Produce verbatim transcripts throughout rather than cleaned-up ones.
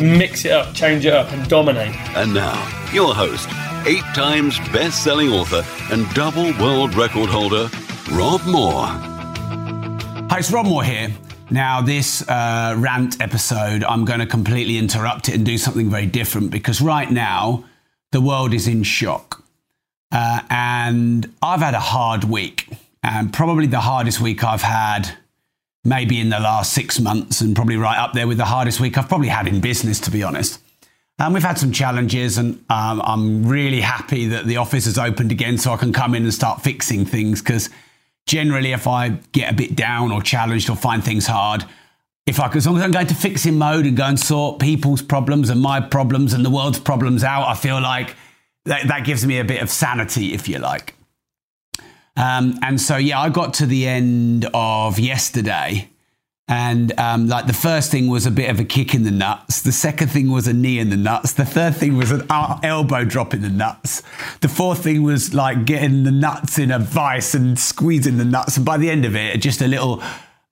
Mix it up, change it up, and dominate. And now, your host, eight times best-selling author and double world record holder, Rob Moore. Hi, it's Rob Moore here. Now, this uh, rant episode, I'm going to completely interrupt it and do something very different, because right now, the world is in shock. Uh, and I've had a hard week, and probably the hardest week I've had maybe in the last six months, and probably right up there with the hardest week I've probably had in business, to be honest. And um, we've had some challenges, and um, I'm really happy that the office has opened again so I can come in and start fixing things, because generally if I get a bit down or challenged or find things hard, if I, as long as I'm going to fixing mode and go and sort people's problems and my problems and the world's problems out, I feel like that, that gives me a bit of sanity, if you like. Um, and so, yeah, I got to the end of yesterday, and um, like the first thing was a bit of a kick in the nuts. The second thing was a knee in the nuts. The third thing was an elbow drop in the nuts. The fourth thing was like getting the nuts in a vice and squeezing the nuts. And by the end of it, just a little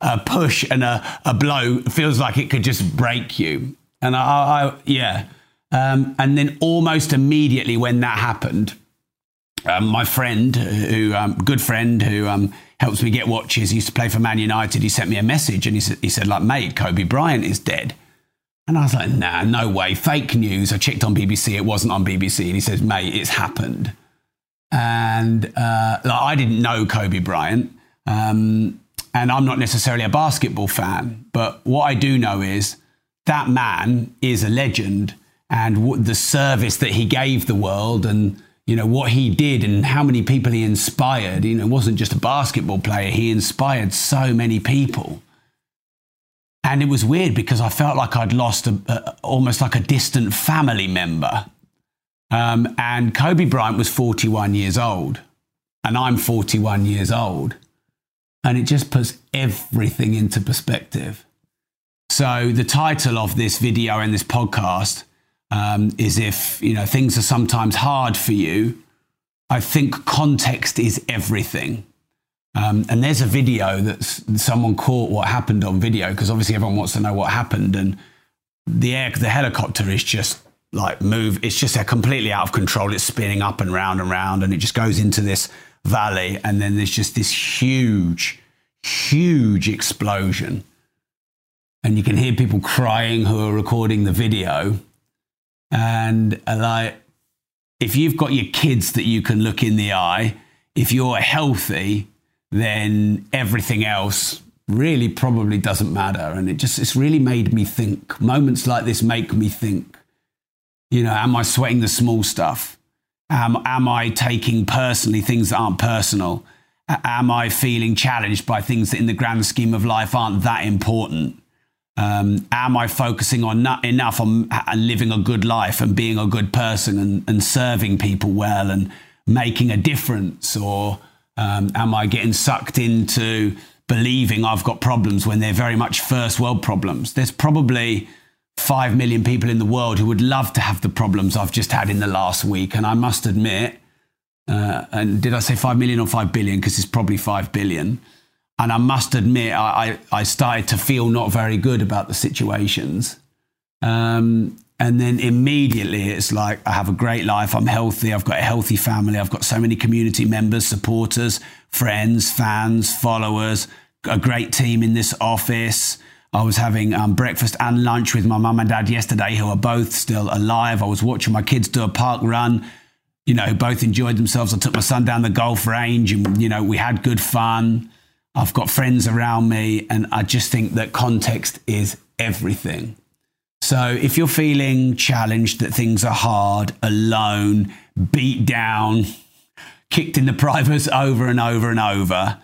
uh, push and a, a blow feels like it could just break you. And I, I yeah. Um, and then almost immediately when that happened, Um, my friend, who um, good friend who um, helps me get watches, he used to play for Man United. He sent me a message and he said, he said, like, mate, Kobe Bryant is dead. And I was like, nah, no way. Fake news. I checked on B B C. It wasn't on B B C. And he says, mate, it's happened. And uh, like, I didn't know Kobe Bryant. Um, and I'm not necessarily a basketball fan. But what I do know is that man is a legend. And w- the service that he gave the world, and you know, what he did and how many people he inspired. You know, it wasn't just a basketball player. He inspired so many people. And it was weird because I felt like I'd lost a, a, almost like a distant family member. Um, and Kobe Bryant was forty-one years old, and I'm forty-one years old. And it just puts everything into perspective. So the title of this video and this podcast Um, is if, you know, things are sometimes hard for you, I think context is everything. Um, and there's a video that someone caught what happened on video, because obviously everyone wants to know what happened. And the air, the helicopter is just like move. It's just they're completely out of control. It's spinning up and round and round, and it just goes into this valley. And then there's just this huge, huge explosion. And you can hear people crying who are recording the video. And like, if you've got your kids that you can look in the eye, if you're healthy, then everything else really probably doesn't matter. And it just, it's really made me think. Moments like this make me think, you know, am I sweating the small stuff? Am, am I taking personally things that aren't personal? Am I feeling challenged by things that in the grand scheme of life aren't that important? Um, am I focusing on not enough on living a good life and being a good person and, and serving people well and making a difference? Or um, am I getting sucked into believing I've got problems when they're very much first world problems? There's probably five million people in the world who would love to have the problems I've just had in the last week. And I must admit, uh, and did I say five million or five billion? Because it's probably five billion. And I must admit, I, I, I started to feel not very good about the situations. Um, and then immediately it's like, I have a great life. I'm healthy. I've got a healthy family. I've got so many community members, supporters, friends, fans, followers, a great team in this office. I was having um, breakfast and lunch with my mum and dad yesterday, who are both still alive. I was watching my kids do a park run, you know, both enjoyed themselves. I took my son down the golf range and, you know, we had good fun. I've got friends around me, and I just think that context is everything. So if you're feeling challenged, that things are hard, alone, beat down, kicked in the privates over and over and over,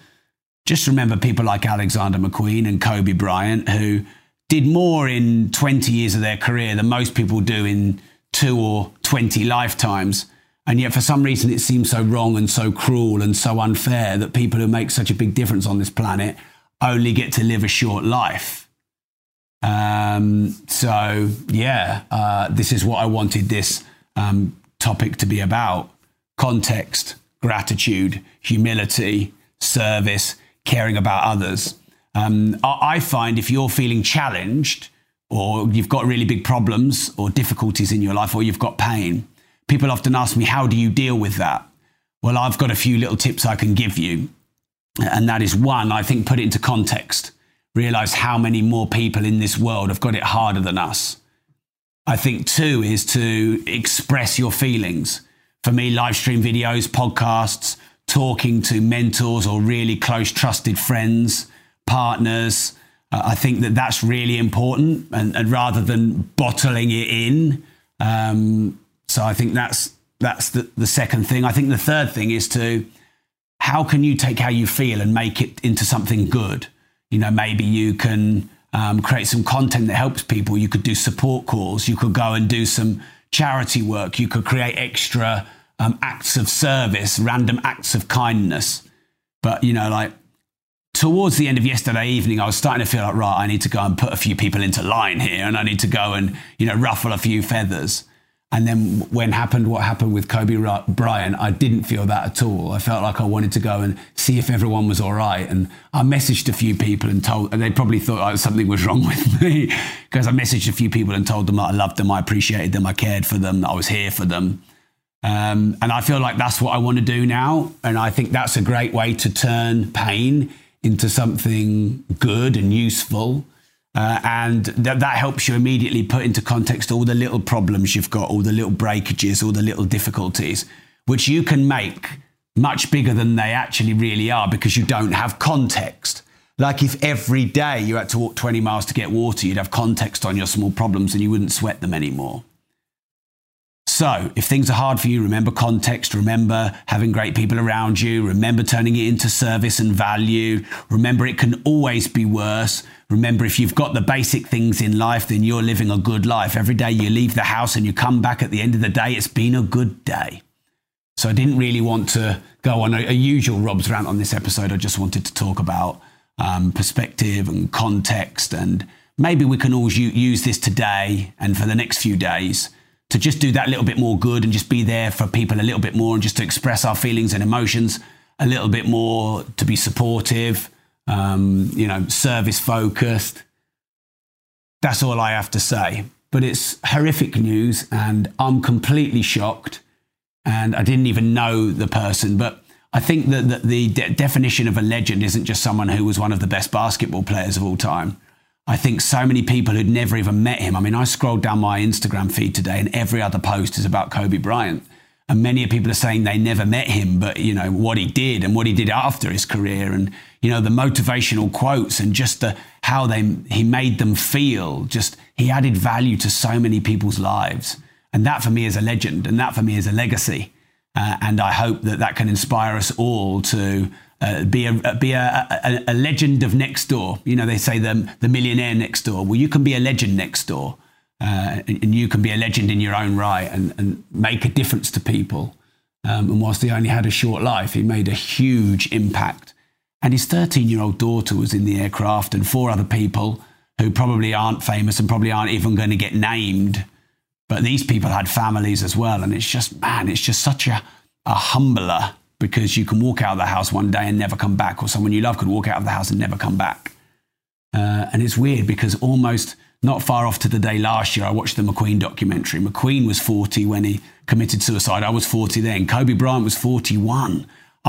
just remember people like Alexander McQueen and Kobe Bryant, who did more in twenty years of their career than most people do in two or twenty lifetimes. And yet for some reason, it seems so wrong and so cruel and so unfair that people who make such a big difference on this planet only get to live a short life. Um, so, yeah, uh, this is what I wanted this um, topic to be about. Context, gratitude, humility, service, caring about others. Um, I find if you're feeling challenged or you've got really big problems or difficulties in your life or you've got pain, people often ask me, how do you deal with that? Well, I've got a few little tips I can give you. And that is one, I think, put it into context. Realize how many more people in this world have got it harder than us. I think two is to express your feelings. For me, live stream videos, podcasts, talking to mentors or really close, trusted friends, partners. Uh, I think that that's really important, and, and rather than bottling it in. Um, so I think that's that's the, the second thing. I think the third thing is to, how can you take how you feel and make it into something good? You know, maybe you can um, create some content that helps people. You could do support calls. You could go and do some charity work. You could create extra um, acts of service, random acts of kindness. But, you know, like, towards the end of yesterday evening, I was starting to feel like, right, I need to go and put a few people into line here, and I need to go and, you know, ruffle a few feathers. And then when happened what happened with Kobe Bryant, I didn't feel that at all. I felt like I wanted to go and see if everyone was all right. And I messaged a few people and told, and they probably thought something was wrong with me because I messaged a few people and told them I loved them, I appreciated them, I cared for them, I was here for them. Um, and I feel like that's what I want to do now. And I think that's a great way to turn pain into something good and useful. Uh, and th- that helps you immediately put into context all the little problems you've got, all the little breakages, all the little difficulties, which you can make much bigger than they actually really are because you don't have context. Like if every day you had to walk twenty miles to get water, you'd have context on your small problems and you wouldn't sweat them anymore. So if things are hard for you, remember context, remember having great people around you, remember turning it into service and value, remember it can always be worse. Remember, if you've got the basic things in life, then you're living a good life. Every day you leave the house and you come back at the end of the day, it's been a good day. So I didn't really want to go on a, a usual Rob's rant on this episode. I just wanted to talk about um, perspective and context, and maybe we can all use this today and for the next few days to just do that little bit more good and just be there for people a little bit more and just to express our feelings and emotions a little bit more, to be supportive, Um, you know, service focused. That's all I have to say. But it's horrific news and I'm completely shocked. And I didn't even know the person. But I think that, that the de- definition of a legend isn't just someone who was one of the best basketball players of all time. I think so many people who'd never even met him. I mean, I scrolled down my Instagram feed today and every other post is about Kobe Bryant. And many people are saying they never met him, but, you know, what he did and what he did after his career and, you know, the motivational quotes and just the how they he made them feel. Just he added value to so many people's lives. And that for me is a legend. And that for me is a legacy. Uh, and I hope that that can inspire us all to uh, be, a, be a, a, a legend of next door. You know, they say the, the millionaire next door. Well, you can be a legend next door. Uh, and, and you can be a legend in your own right and, and make a difference to people. Um, and whilst he only had a short life, he made a huge impact. And his thirteen-year-old daughter was in the aircraft and four other people who probably aren't famous and probably aren't even going to get named. But these people had families as well. And it's just, man, it's just such a, a humbler, because you can walk out of the house one day and never come back, or someone you love could walk out of the house and never come back. Uh, and it's weird because almost... not far off to the day last year, I watched the McQueen documentary. McQueen was forty when he committed suicide. I was forty then. Kobe Bryant was forty-one.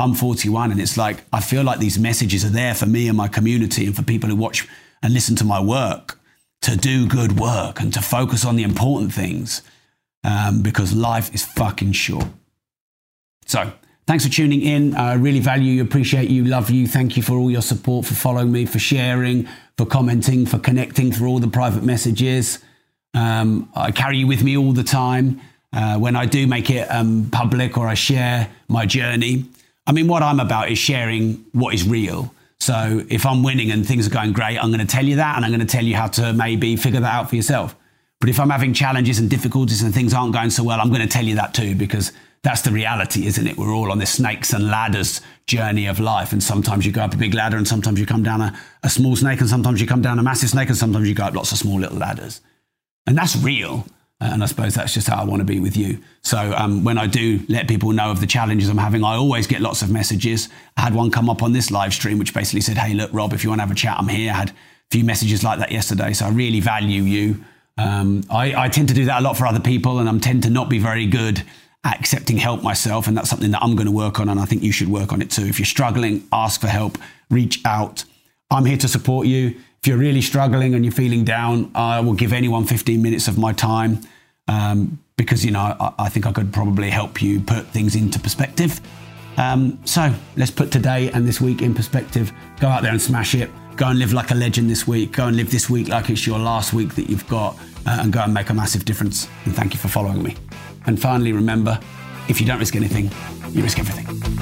I'm forty-one. And it's like, I feel like these messages are there for me and my community and for people who watch and listen to my work, to do good work and to focus on the important things, um, because life is fucking short. So thanks for tuning in. I really value you, appreciate you, love you. Thank you for all your support, for following me, for sharing, for commenting, for connecting, for all the private messages. Um, I carry you with me all the time. Uh, when I do make it um, public or I share my journey, I mean, what I'm about is sharing what is real. So if I'm winning and things are going great, I'm going to tell you that, and I'm going to tell you how to maybe figure that out for yourself. But if I'm having challenges and difficulties and things aren't going so well, I'm going to tell you that too, because that's the reality, isn't it? We're all on this snakes and ladders journey of life. And sometimes you go up a big ladder, and sometimes you come down a, a small snake, and sometimes you come down a massive snake, and sometimes you go up lots of small little ladders. And that's real. And I suppose that's just how I want to be with you. So um, when I do let people know of the challenges I'm having, I always get lots of messages. I had one come up on this live stream, which basically said, hey, look, Rob, if you want to have a chat, I'm here. I had a few messages like that yesterday. So I really value you. Um, I, I tend to do that a lot for other people, and I tend to not be very good at accepting help myself. And that's something that I'm going to work on. And I think you should work on it too. If you're struggling, ask for help, reach out. I'm here to support you. If you're really struggling and you're feeling down, I will give anyone fifteen minutes of my time um, because, you know, I, I think I could probably help you put things into perspective. Um, so let's put today and this week in perspective. Go out there and smash it. Go and live like a legend this week. Go and live this week like it's your last week that you've got, uh, and go and make a massive difference. And thank you for following me. And finally, remember, if you don't risk anything, you risk everything.